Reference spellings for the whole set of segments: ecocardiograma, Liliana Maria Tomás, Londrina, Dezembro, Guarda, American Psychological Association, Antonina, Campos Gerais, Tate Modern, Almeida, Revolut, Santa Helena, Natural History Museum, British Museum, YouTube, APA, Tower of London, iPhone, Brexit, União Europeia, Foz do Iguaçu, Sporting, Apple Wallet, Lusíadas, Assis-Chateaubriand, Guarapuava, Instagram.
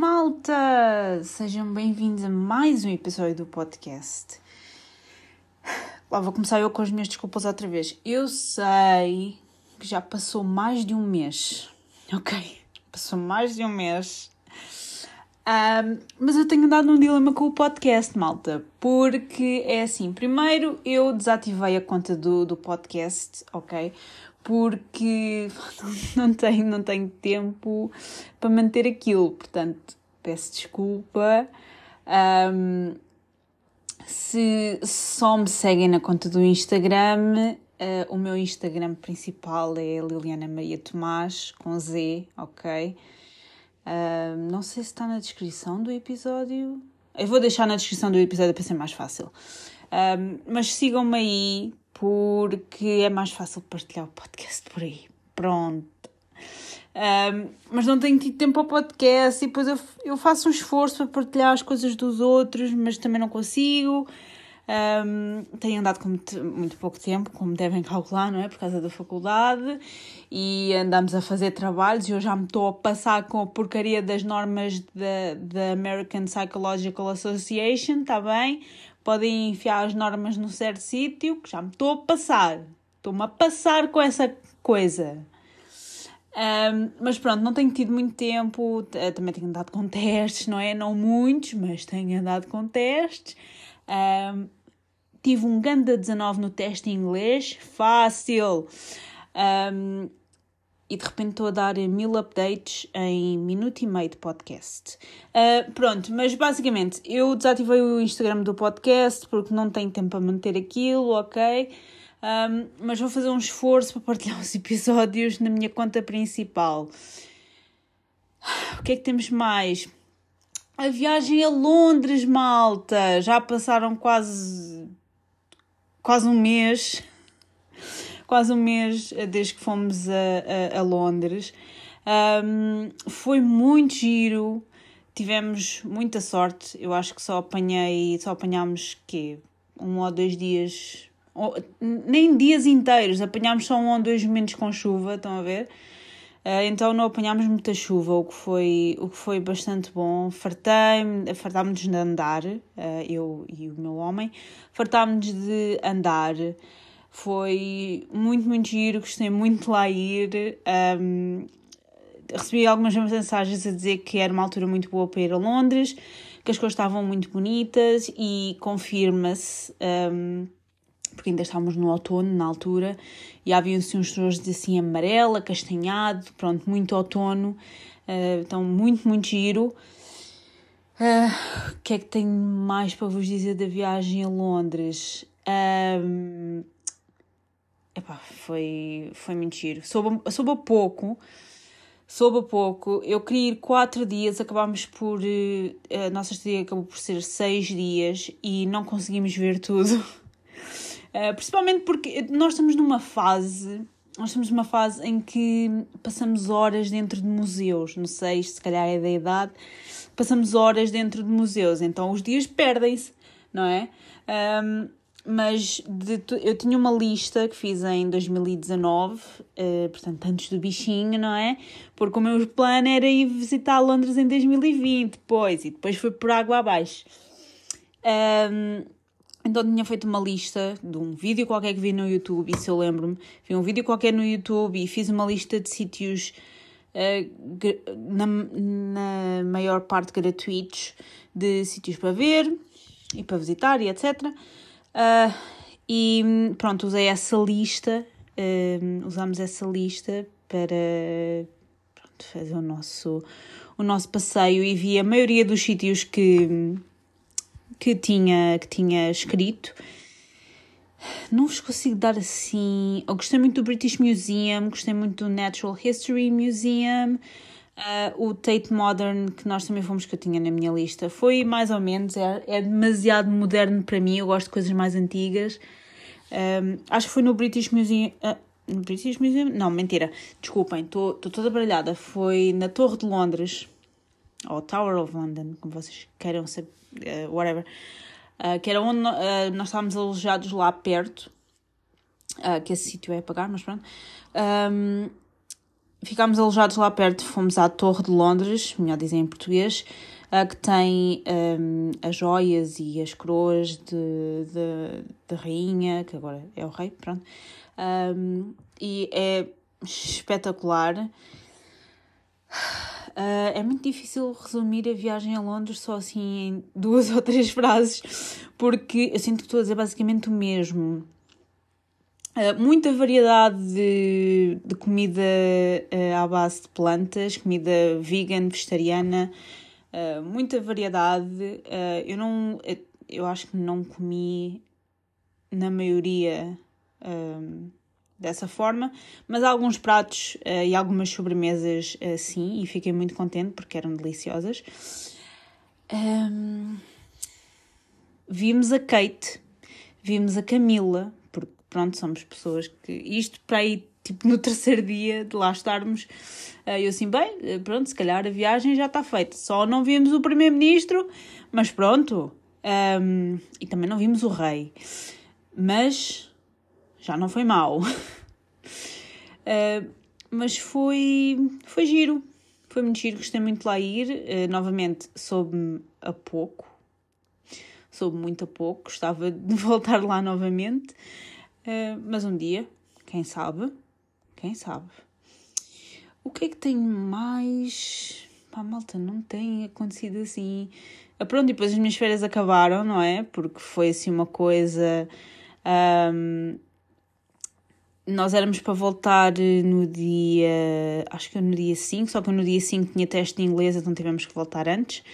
Malta, sejam bem-vindos a mais um episódio do podcast. Lá vou começar eu com as minhas desculpas outra vez. Eu sei que já passou mais de um mês, ok? Passou mais de um mês. Mas eu tenho andado num dilema com o podcast, malta, porque é assim, primeiro eu desativei a conta do podcast, ok? Porque não tenho tempo para manter aquilo, portanto, peço desculpa. Se só me seguem na conta do Instagram, o meu Instagram principal é Liliana Maria Tomás, com Z, ok? Não sei se está na descrição do episódio. Eu vou deixar na descrição do episódio para ser mais fácil. Mas sigam-me aí, porque é mais fácil partilhar o podcast por aí. Pronto. Mas não tenho tido tempo ao podcast e depois eu faço um esforço para partilhar as coisas dos outros, mas também não consigo. Tenho andado com muito pouco tempo, como devem calcular, não é? Por causa da faculdade. E andamos a fazer trabalhos e eu já me estou a passar com a porcaria das normas da American Psychological Association, está bem? Podem enfiar as normas num certo sítio, que já me estou a passar. Estou-me a passar com essa coisa. Mas pronto, não tenho tido muito tempo. Também tenho andado com testes, não é? Não muitos, mas tenho andado com testes. Tive um ganda 19 no teste em inglês. Fácil! E de repente estou a dar 1000 updates em minuto e meio de podcast. Pronto, mas basicamente eu desativei o Instagram do podcast porque não tenho tempo para manter aquilo, ok? Mas vou fazer um esforço para partilhar os episódios na minha conta principal. O que é que temos mais? A viagem a Londres, malta! Já passaram quase um mês... Quase um mês desde que fomos a Londres. Foi muito giro. Tivemos muita sorte. Eu acho que só apanhámos quê? 1 ou 2 dias. Nem dias inteiros. Apanhámos só 1 ou 2 momentos com chuva, estão a ver? Então não apanhámos muita chuva, o que foi bastante bom. Fartámos-nos de andar, eu e o meu homem. Fartámos-nos de andar. Foi muito, muito giro, gostei muito de lá ir. Recebi algumas mensagens a dizer que era uma altura muito boa para ir a Londres, que as coisas estavam muito bonitas e confirma-se, porque ainda estávamos no outono na altura e haviam-se uns tons assim amarelo, acastanhado, pronto, muito outono, então muito, muito giro. O que é que tenho mais para vos dizer da viagem a Londres? Epá, foi muito giro. Soube a pouco. Eu queria ir 4 dias, acabámos por... A nossa estadia acabou por ser 6 dias e não conseguimos ver tudo. Principalmente porque nós estamos numa fase em que passamos horas dentro de museus. Não sei, se calhar é da idade. Passamos horas dentro de museus, então os dias perdem-se, não é? Mas eu tinha uma lista que fiz em 2019, portanto, antes do bichinho, não é? Porque o meu plano era ir visitar Londres em 2020, e depois foi por água abaixo. Então tinha feito uma lista de um vídeo qualquer que vi no YouTube, se eu lembro-me. Vi um vídeo qualquer no YouTube e fiz uma lista de sítios, na maior parte gratuitos, de sítios para ver e para visitar e etc. E pronto, usámos essa lista para, pronto, fazer o nosso passeio e vi a maioria dos sítios que tinha escrito. Não vos consigo dar assim... Eu gostei muito do British Museum, gostei muito do Natural History Museum, o Tate Modern, que nós também fomos, que eu tinha na minha lista. Foi mais ou menos, é demasiado moderno para mim, eu gosto de coisas mais antigas. Acho que foi no British Museum... no British Museum? Não, mentira, desculpem, estou toda baralhada. Foi na Torre de Londres, ou Tower of London, como vocês queiram saber, whatever. Que era onde nós estávamos alojados lá perto, que esse sítio é a pagar, mas pronto. Ficámos alojados lá perto, fomos à Torre de Londres, melhor dizer em português, que tem as joias e as coroas de rainha, que agora é o rei, pronto. E é espetacular. É muito difícil resumir a viagem a Londres só assim em 2 ou 3 frases, porque eu sinto que estou a dizer basicamente o mesmo. Muita variedade de comida à base de plantas, comida vegan, vegetariana, muita variedade. Eu acho que não comi na maioria dessa forma, mas alguns pratos e algumas sobremesas sim, e fiquei muito contente porque eram deliciosas. Vimos a Kate, vimos a Camila, porque pronto, somos pessoas que... Isto para aí, tipo, no terceiro dia de lá estarmos, eu assim, bem, pronto, se calhar a viagem já está feita. Só não vimos o primeiro-ministro, mas pronto. E também não vimos o rei. Mas... já não foi mau. Mas foi giro. Foi muito giro, gostei muito de lá ir. Novamente, soube-me a pouco. Soube muito a pouco. Gostava de voltar lá novamente. Mas um dia, quem sabe? Quem sabe? O que é que tenho mais? Pá, malta, não tem acontecido assim. Pronto, e depois as minhas férias acabaram, não é? Porque foi assim uma coisa... nós éramos para voltar no dia... acho que no dia 5, só que no dia 5 tinha teste de inglês, então tivemos que voltar antes.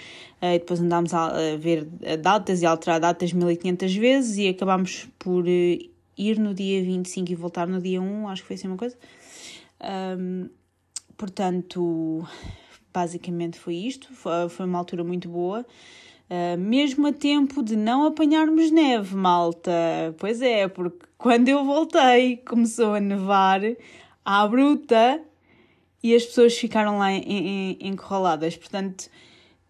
E depois andámos a ver datas e alterar datas 1500 vezes e acabámos por ir no dia 25 e voltar no dia 1, acho que foi assim uma coisa. Portanto, basicamente foi isto. Foi uma altura muito boa. Mesmo a tempo de não apanharmos neve, malta. Pois é, porque quando eu voltei começou a nevar à bruta e as pessoas ficaram lá encurraladas. Portanto,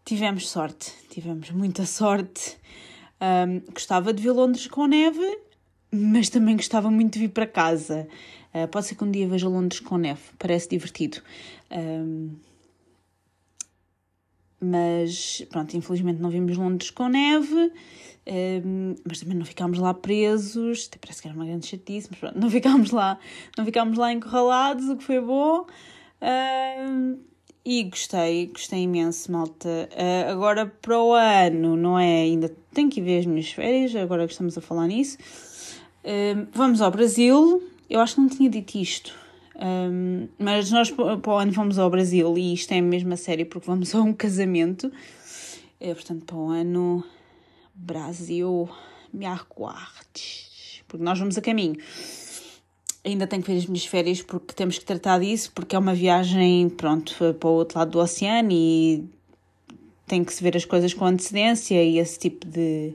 tivemos sorte, tivemos muita sorte. Gostava de ver Londres com neve, mas também gostava muito de vir para casa. Pode ser que um dia veja Londres com neve, parece divertido. Mas, pronto, infelizmente não vimos Londres com neve, mas também não ficámos lá presos, até parece que era uma grande chatice, mas pronto, não ficámos lá encurralados, o que foi bom. E gostei imenso, malta. Agora para o ano, não é? Ainda tenho que ver as minhas férias, agora que estamos a falar nisso. Vamos ao Brasil, eu acho que não tinha dito isto. Mas nós para o ano vamos ao Brasil e isto é mesmo a sério porque vamos a um casamento, portanto para o ano Brasil me aguardes, porque nós vamos a caminho. Ainda tenho que ver as minhas férias porque temos que tratar disso, porque é uma viagem, pronto, para o outro lado do oceano e tem que se ver as coisas com antecedência e esse tipo de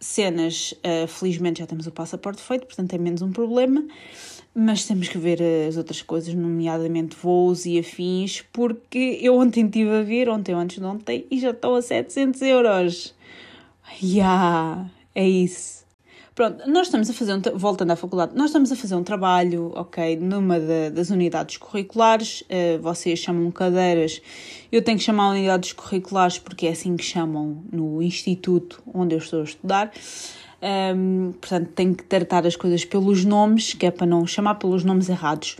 cenas. Felizmente já temos o passaporte feito, portanto é menos um problema, mas temos que ver as outras coisas, nomeadamente voos e afins, porque eu ontem estive a ver, ontem ou antes de ontem, e já estão a 700€. Yeah, é isso. Pronto, nós estamos a fazer, voltando à faculdade, nós estamos a fazer um trabalho, ok, numa das unidades curriculares, vocês chamam cadeiras, eu tenho que chamar unidades curriculares porque é assim que chamam no instituto onde eu estou a estudar. Portanto, tenho que tratar as coisas pelos nomes, que é para não chamar pelos nomes errados.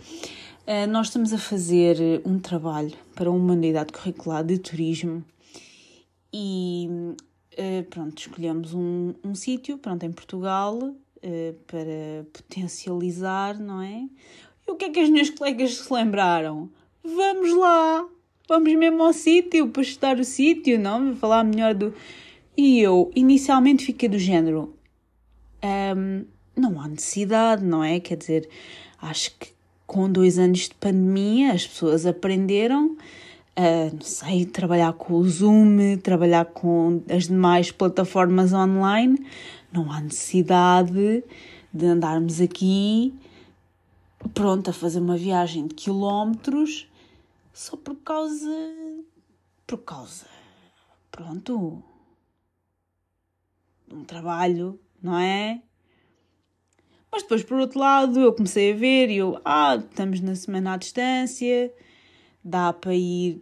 Nós estamos a fazer um trabalho para uma unidade curricular de turismo e pronto, escolhemos um sítio, pronto, em Portugal, para potencializar, não é? E o que é que as minhas colegas se lembraram? Vamos lá, vamos mesmo ao sítio, para estudar o sítio, não? Vou falar melhor do... E eu inicialmente fiquei do género... não há necessidade, não é? Quer dizer, acho que com 2 anos de pandemia as pessoas aprenderam a, não sei, trabalhar com o Zoom, trabalhar com as demais plataformas online. Não há necessidade de andarmos aqui, pronto, a fazer uma viagem de quilómetros só por causa... pronto, um trabalho... não é? Mas depois, por outro lado, eu comecei a ver e eu, estamos na semana à distância, dá para ir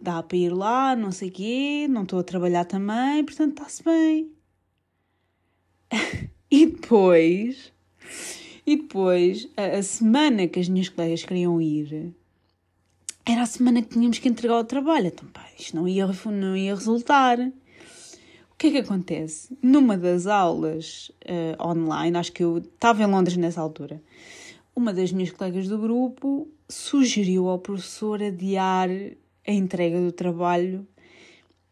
lá, não sei o quê, não estou a trabalhar também, portanto está-se bem. E depois, a semana que as minhas colegas queriam ir, era a semana que tínhamos que entregar o trabalho. Então, pá, isto não ia resultar. O que é que acontece? Numa das aulas online, acho que eu estava em Londres nessa altura, uma das minhas colegas do grupo sugeriu ao professor adiar a entrega do trabalho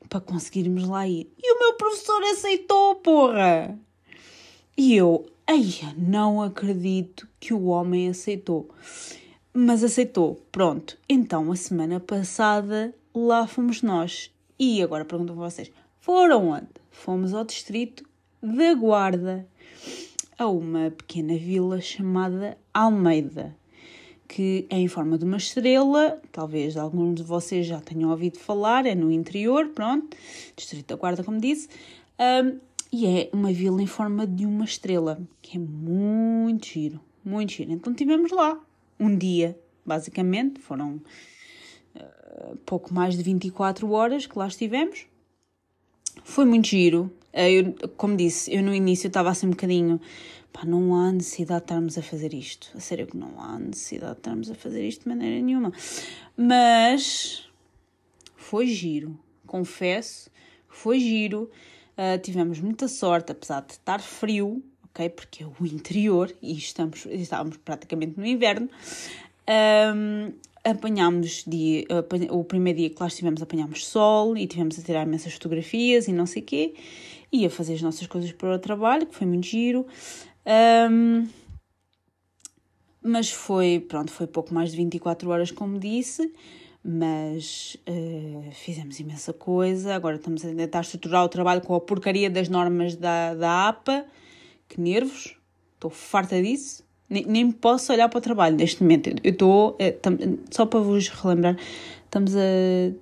para conseguirmos lá ir. E o meu professor aceitou, porra! E eu, não acredito que o homem aceitou. Mas aceitou, pronto. Então, a semana passada, lá fomos nós. E agora pergunto a vocês, foram onde? Fomos ao distrito da Guarda, a uma pequena vila chamada Almeida, que é em forma de uma estrela, talvez alguns de vocês já tenham ouvido falar, é no interior, pronto, distrito da Guarda, como disse, e é uma vila em forma de uma estrela, que é muito giro, muito giro. Então estivemos lá um dia, basicamente, foram pouco mais de 24 horas que lá estivemos. Foi muito giro. Eu, como disse, eu no início estava assim um bocadinho, não há necessidade de estarmos a fazer isto. A sério que não há necessidade de estarmos a fazer isto de maneira nenhuma. Mas foi giro, confesso, foi giro. Tivemos muita sorte, apesar de estar frio, ok? Porque é o interior e estávamos praticamente no inverno. O primeiro dia que lá estivemos apanhámos sol e tivemos a tirar imensas fotografias e não sei o quê, e a fazer as nossas coisas para o trabalho, que foi muito giro, mas foi pouco mais de 24 horas, como disse, mas fizemos imensa coisa. Agora estamos a tentar estruturar o trabalho com a porcaria das normas da APA, que nervos, estou farta disso. Nem posso olhar para o trabalho neste momento. Eu estou, só para vos relembrar, estamos a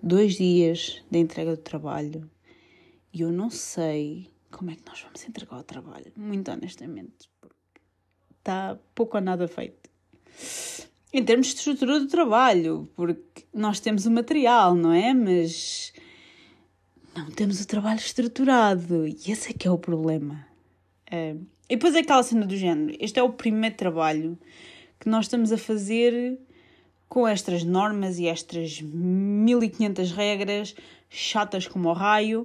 2 dias da entrega do trabalho e eu não sei como é que nós vamos entregar o trabalho, muito honestamente, porque está pouco ou nada feito. Em termos de estrutura do trabalho, porque nós temos o material, não é? Mas não temos o trabalho estruturado e esse é que é o problema. E depois é aquela cena do género, este é o primeiro trabalho que nós estamos a fazer com estas normas e estas 1500 regras chatas como o raio,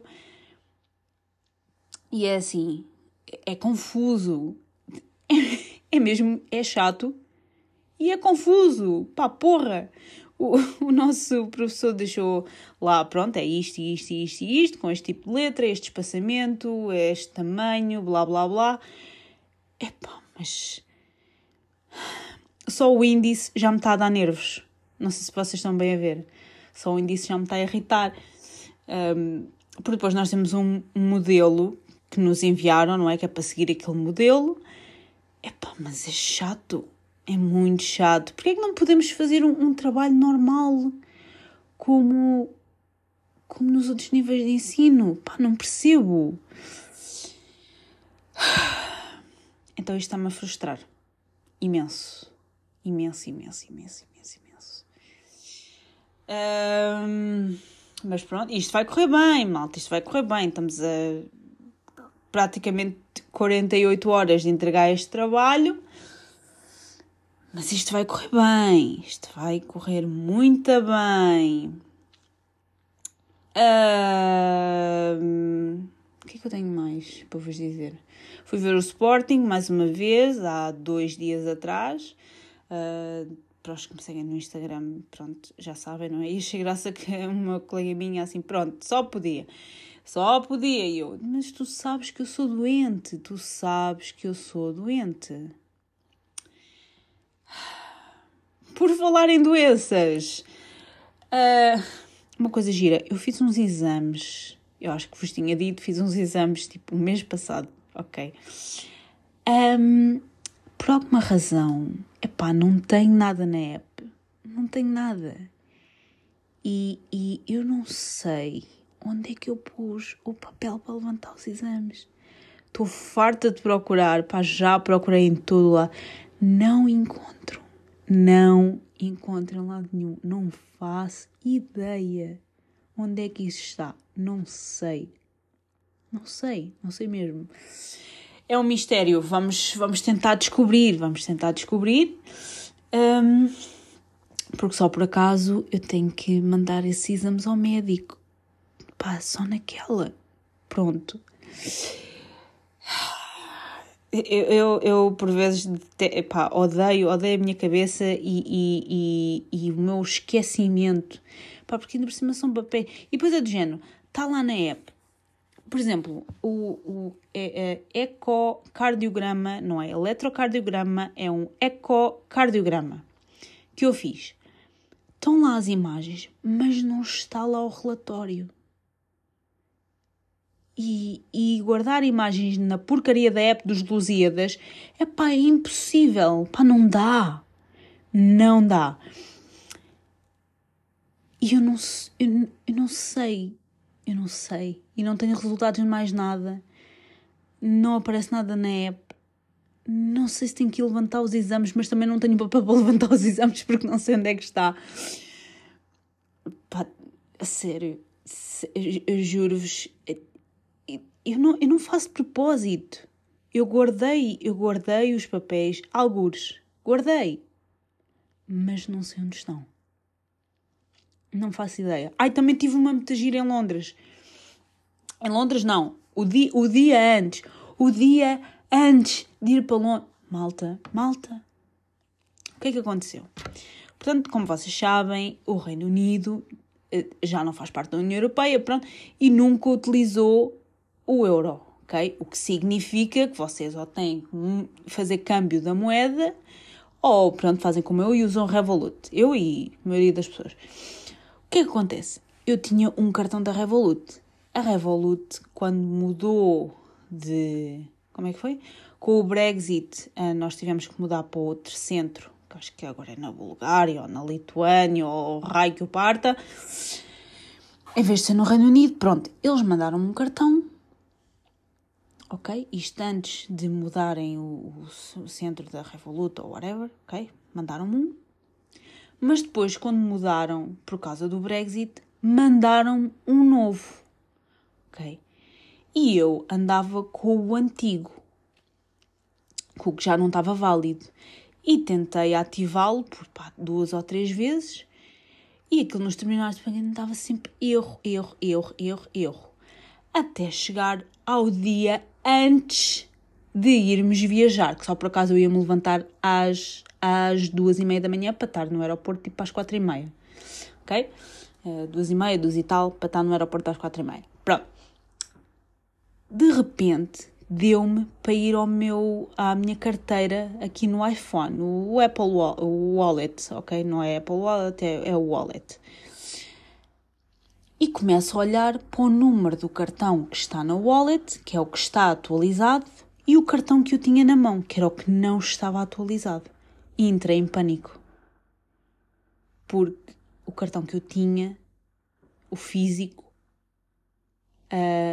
e é assim, é confuso, é mesmo, é chato e é confuso, pá, porra. O nosso professor deixou lá, pronto, é isto, isto, isto e isto, com este tipo de letra, este espaçamento, este tamanho, blá, blá, blá. Epá, mas só o índice já me está a dar nervos. Não sei se vocês estão bem a ver. Só o índice já me está a irritar. Por depois nós temos um modelo que nos enviaram, não é? Que é para seguir aquele modelo. Epá, mas é chato. É muito chato. Porquê é que não podemos fazer um trabalho normal como nos outros níveis de ensino? Pá, não percebo. Então isto está-me a frustrar. Imenso. Imenso, imenso, imenso, imenso, imenso. Mas pronto, isto vai correr bem, malta. Isto vai correr bem. Estamos a praticamente 48 horas de entregar este trabalho. Mas isto vai correr bem, isto vai correr muito bem. O que é que eu tenho mais para vos dizer? Fui ver o Sporting mais uma vez, há 2 dias atrás. Para os que me seguem no Instagram, pronto, já sabem, não é? E achei graça que uma colega minha assim, pronto, só podia. E eu, mas tu sabes que eu sou doente, Por falar em doenças, uma coisa gira, eu fiz uns exames, eu acho que vos tinha dito, fiz uns exames tipo o mês passado, ok? Por alguma razão, não tenho nada na app, não tenho nada. E eu não sei onde é que eu pus o papel para levantar os exames. Estou farta de procurar, já procurei em todo lado. não encontro. Não encontro em lado nenhum. Não faço ideia onde é que isso está. Não sei. Não sei. Não sei mesmo. É um mistério. Vamos tentar descobrir. Porque só por acaso eu tenho que mandar esses exames ao médico. Pá, só naquela. Pronto. Eu por vezes, odeio a minha cabeça e o meu esquecimento. Pá, porque ainda por cima são papéis. E depois é do género. Está lá na app. Por exemplo, o ecocardiograma, não é eletrocardiograma, é um ecocardiograma que eu fiz. Estão lá as imagens, mas não está lá o relatório. E guardar imagens na porcaria da app dos Lusíadas é impossível. Pá, não dá. Não dá. E eu não sei. E não tenho resultados de mais nada. Não aparece nada na app. Não sei se tenho que ir levantar os exames, mas também não tenho papel para levantar os exames porque não sei onde é que está. Pá, a sério. Eu juro-vos... Eu não faço de propósito. Eu guardei os papéis, algures. Guardei. Mas não sei onde estão. Não faço ideia. Também tive uma muita gira em Londres. Em Londres não. O dia antes. O dia antes de ir para Londres. Malta. O que é que aconteceu? Portanto, como vocês sabem, o Reino Unido já não faz parte da União Europeia, pronto, e nunca utilizou o euro, ok? O que significa que vocês ou têm que fazer câmbio da moeda ou, pronto, fazem como eu e usam Revolut. Eu e a maioria das pessoas. O que é que acontece? Eu tinha um cartão da Revolut. A Revolut, quando mudou de... Como é que foi? Com o Brexit, nós tivemos que mudar para outro centro, que acho que agora é na Bulgária ou na Lituânia ou raio que o parta. Em vez de ser no Reino Unido, pronto, eles mandaram-me um cartão. Ok? Isto antes de mudarem o centro da Revolut ou whatever, ok? Mandaram-me um. Mas depois, quando mudaram por causa do Brexit, mandaram-me um novo. Ok? E eu andava com o antigo, com o que já não estava válido. E tentei ativá-lo por 2 ou 3 vezes. E aquilo nos terminais de pagamento estava sempre erro. Até chegar ao dia antes de irmos viajar, que só por acaso eu ia-me levantar às 2:30 da manhã para estar no aeroporto, tipo às 4:30, ok? 2:30, 2 e tal, para estar no aeroporto às 4:30. Pronto. De repente, deu-me para ir à minha carteira aqui no iPhone, o Apple Wallet, ok? Não é Apple Wallet, é o Wallet. E começo a olhar para o número do cartão que está na wallet, que é o que está atualizado, e o cartão que eu tinha na mão, que era o que não estava atualizado. E entrei em pânico. Porque o cartão que eu tinha, o físico,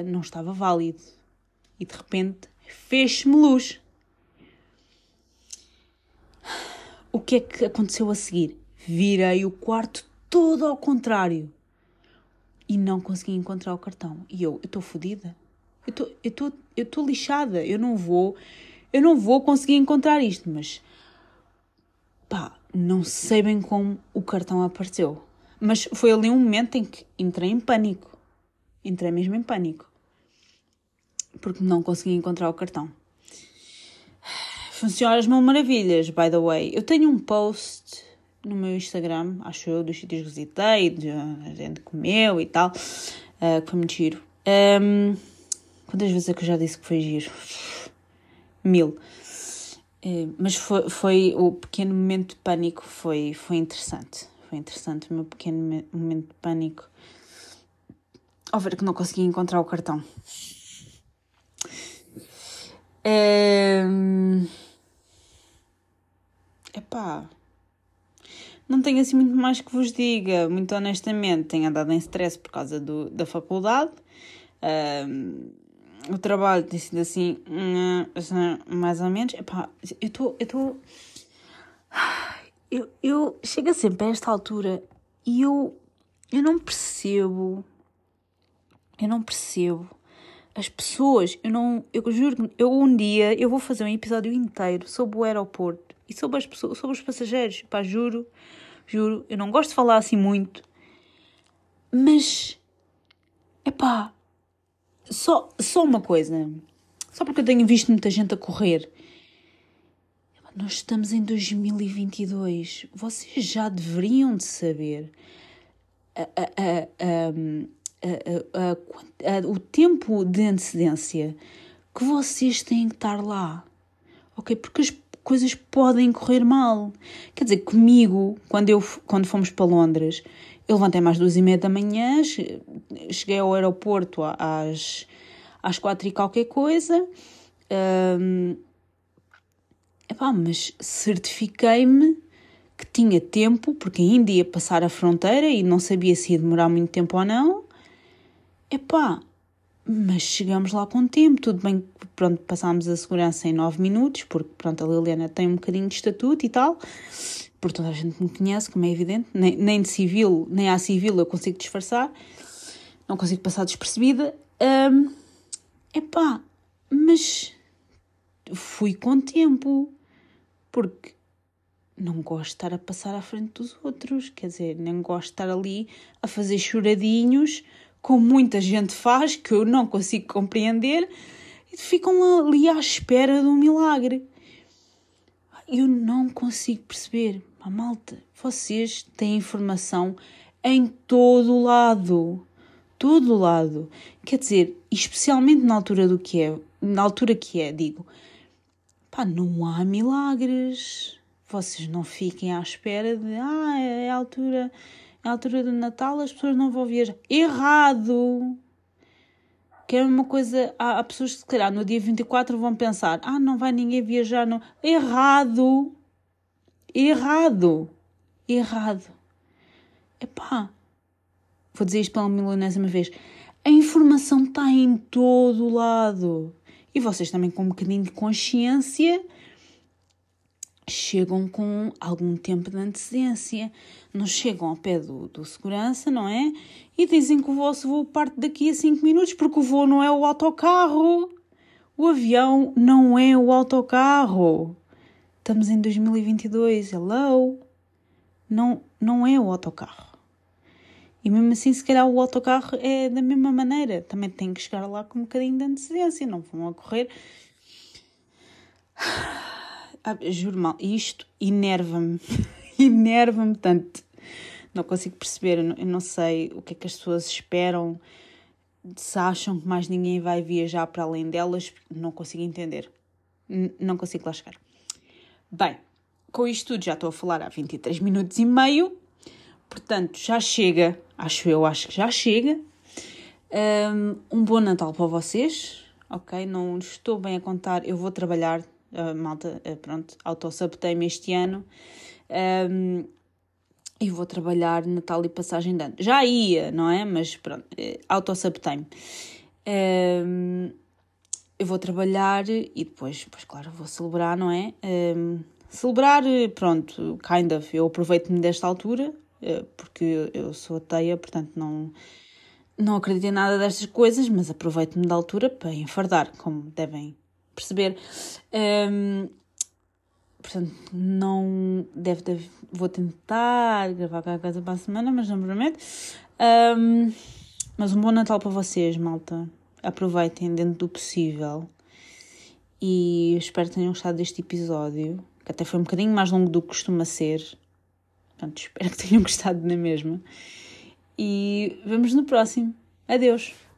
não estava válido. E de repente fez-me luz. O que é que aconteceu a seguir? Virei o quarto todo ao contrário. E não consegui encontrar o cartão. E eu estou fodida. Eu estou lixada. Eu não vou conseguir encontrar isto. Mas, não sei bem como o cartão apareceu. Mas foi ali um momento em que entrei em pânico. Entrei mesmo em pânico. Porque não consegui encontrar o cartão. Funciona às mil maravilhas, by the way. Eu tenho um post... no meu Instagram, acho eu, dos sítios que visitei, de gente comeu e tal, que foi muito giro. Quantas vezes é que eu já disse que foi giro? 1000. Mas foi o pequeno momento de pânico, foi interessante. Foi interessante o meu pequeno momento de pânico ao ver que não consegui encontrar o cartão. Não tenho assim muito mais que vos diga, muito honestamente. Tenho andado em stress por causa da faculdade. O trabalho tem sido assim, mais ou menos. Eu estou Eu chego sempre a esta altura e eu não percebo. Eu não percebo. As pessoas, eu juro que um dia eu vou fazer um episódio inteiro sobre o aeroporto e sobre as pessoas, sobre os passageiros. Pá, juro, eu não gosto de falar assim muito, mas, epá, só uma coisa, só porque eu tenho visto muita gente a correr. Nós estamos em 2022, vocês já deveriam de saber o tempo de antecedência que vocês têm que estar lá, ok? Porque as coisas podem correr mal. Quer dizer, comigo, quando fomos para Londres, eu levantei mais 2:30 da manhã, cheguei ao aeroporto às 4 e qualquer coisa, mas certifiquei-me que tinha tempo, porque ainda ia passar a fronteira e não sabia se ia demorar muito tempo ou não. Mas chegamos lá com tempo, tudo bem, pronto, passámos a segurança em 9 minutos, porque pronto, a Liliana tem um bocadinho de estatuto e tal, porque toda a gente me conhece, como é evidente, nem de civil, nem à civil eu consigo disfarçar, não consigo passar despercebida. Mas fui com tempo, porque não gosto de estar a passar à frente dos outros, quer dizer, não gosto de estar ali a fazer choradinhos, como muita gente faz, que eu não consigo compreender, e ficam ali à espera de um milagre. Eu não consigo perceber. Ah, malta, vocês têm informação em todo lado. Quer dizer, especialmente na altura que é, digo, não há milagres. Vocês não fiquem à espera de, é a altura do Natal, as pessoas não vão viajar. Errado! Que é uma coisa, há pessoas que se calhar no dia 24 vão pensar, não vai ninguém viajar, não. Errado! Vou dizer isto pela milionésima vez. A informação está em todo lado. E vocês também, com um bocadinho de consciência, chegam com algum tempo de antecedência. Não chegam ao pé do segurança, não é? E dizem que o vosso voo parte daqui a 5 minutos, porque o voo não é o autocarro. O avião não é o autocarro. Estamos em 2022, hello? Não é o autocarro. E mesmo assim, se calhar o autocarro é da mesma maneira. Também tem que chegar lá com um bocadinho de antecedência. Não vão a correr. Juro mal, isto enerva-me tanto. Não consigo perceber, eu não sei o que é que as pessoas esperam, se acham que mais ninguém vai viajar para além delas, não consigo entender. Não consigo lá chegar. Bem, com isto tudo já estou a falar há 23 minutos e meio, portanto já chega, acho que já chega. Um bom Natal para vocês, ok? Não estou bem a contar, eu vou trabalhar. Malta, pronto, autossabotei-me este ano e vou trabalhar Natal e passagem de ano. Já ia, não é? Mas pronto, autossabotei-me. Eu vou trabalhar e depois, claro, vou celebrar, não é? Celebrar, pronto, kind of, eu aproveito-me desta altura, porque eu sou ateia, portanto não acredito em nada destas coisas, mas aproveito-me da altura para enfardar, como devem perceber. Portanto, não deve, vou tentar gravar qualquer coisa para a semana, mas não prometo. Mas um bom Natal para vocês, malta. Aproveitem dentro do possível e espero que tenham gostado deste episódio, que até foi um bocadinho mais longo do que costuma ser. Portanto, espero que tenham gostado na mesma e vemos no próximo. Adeus!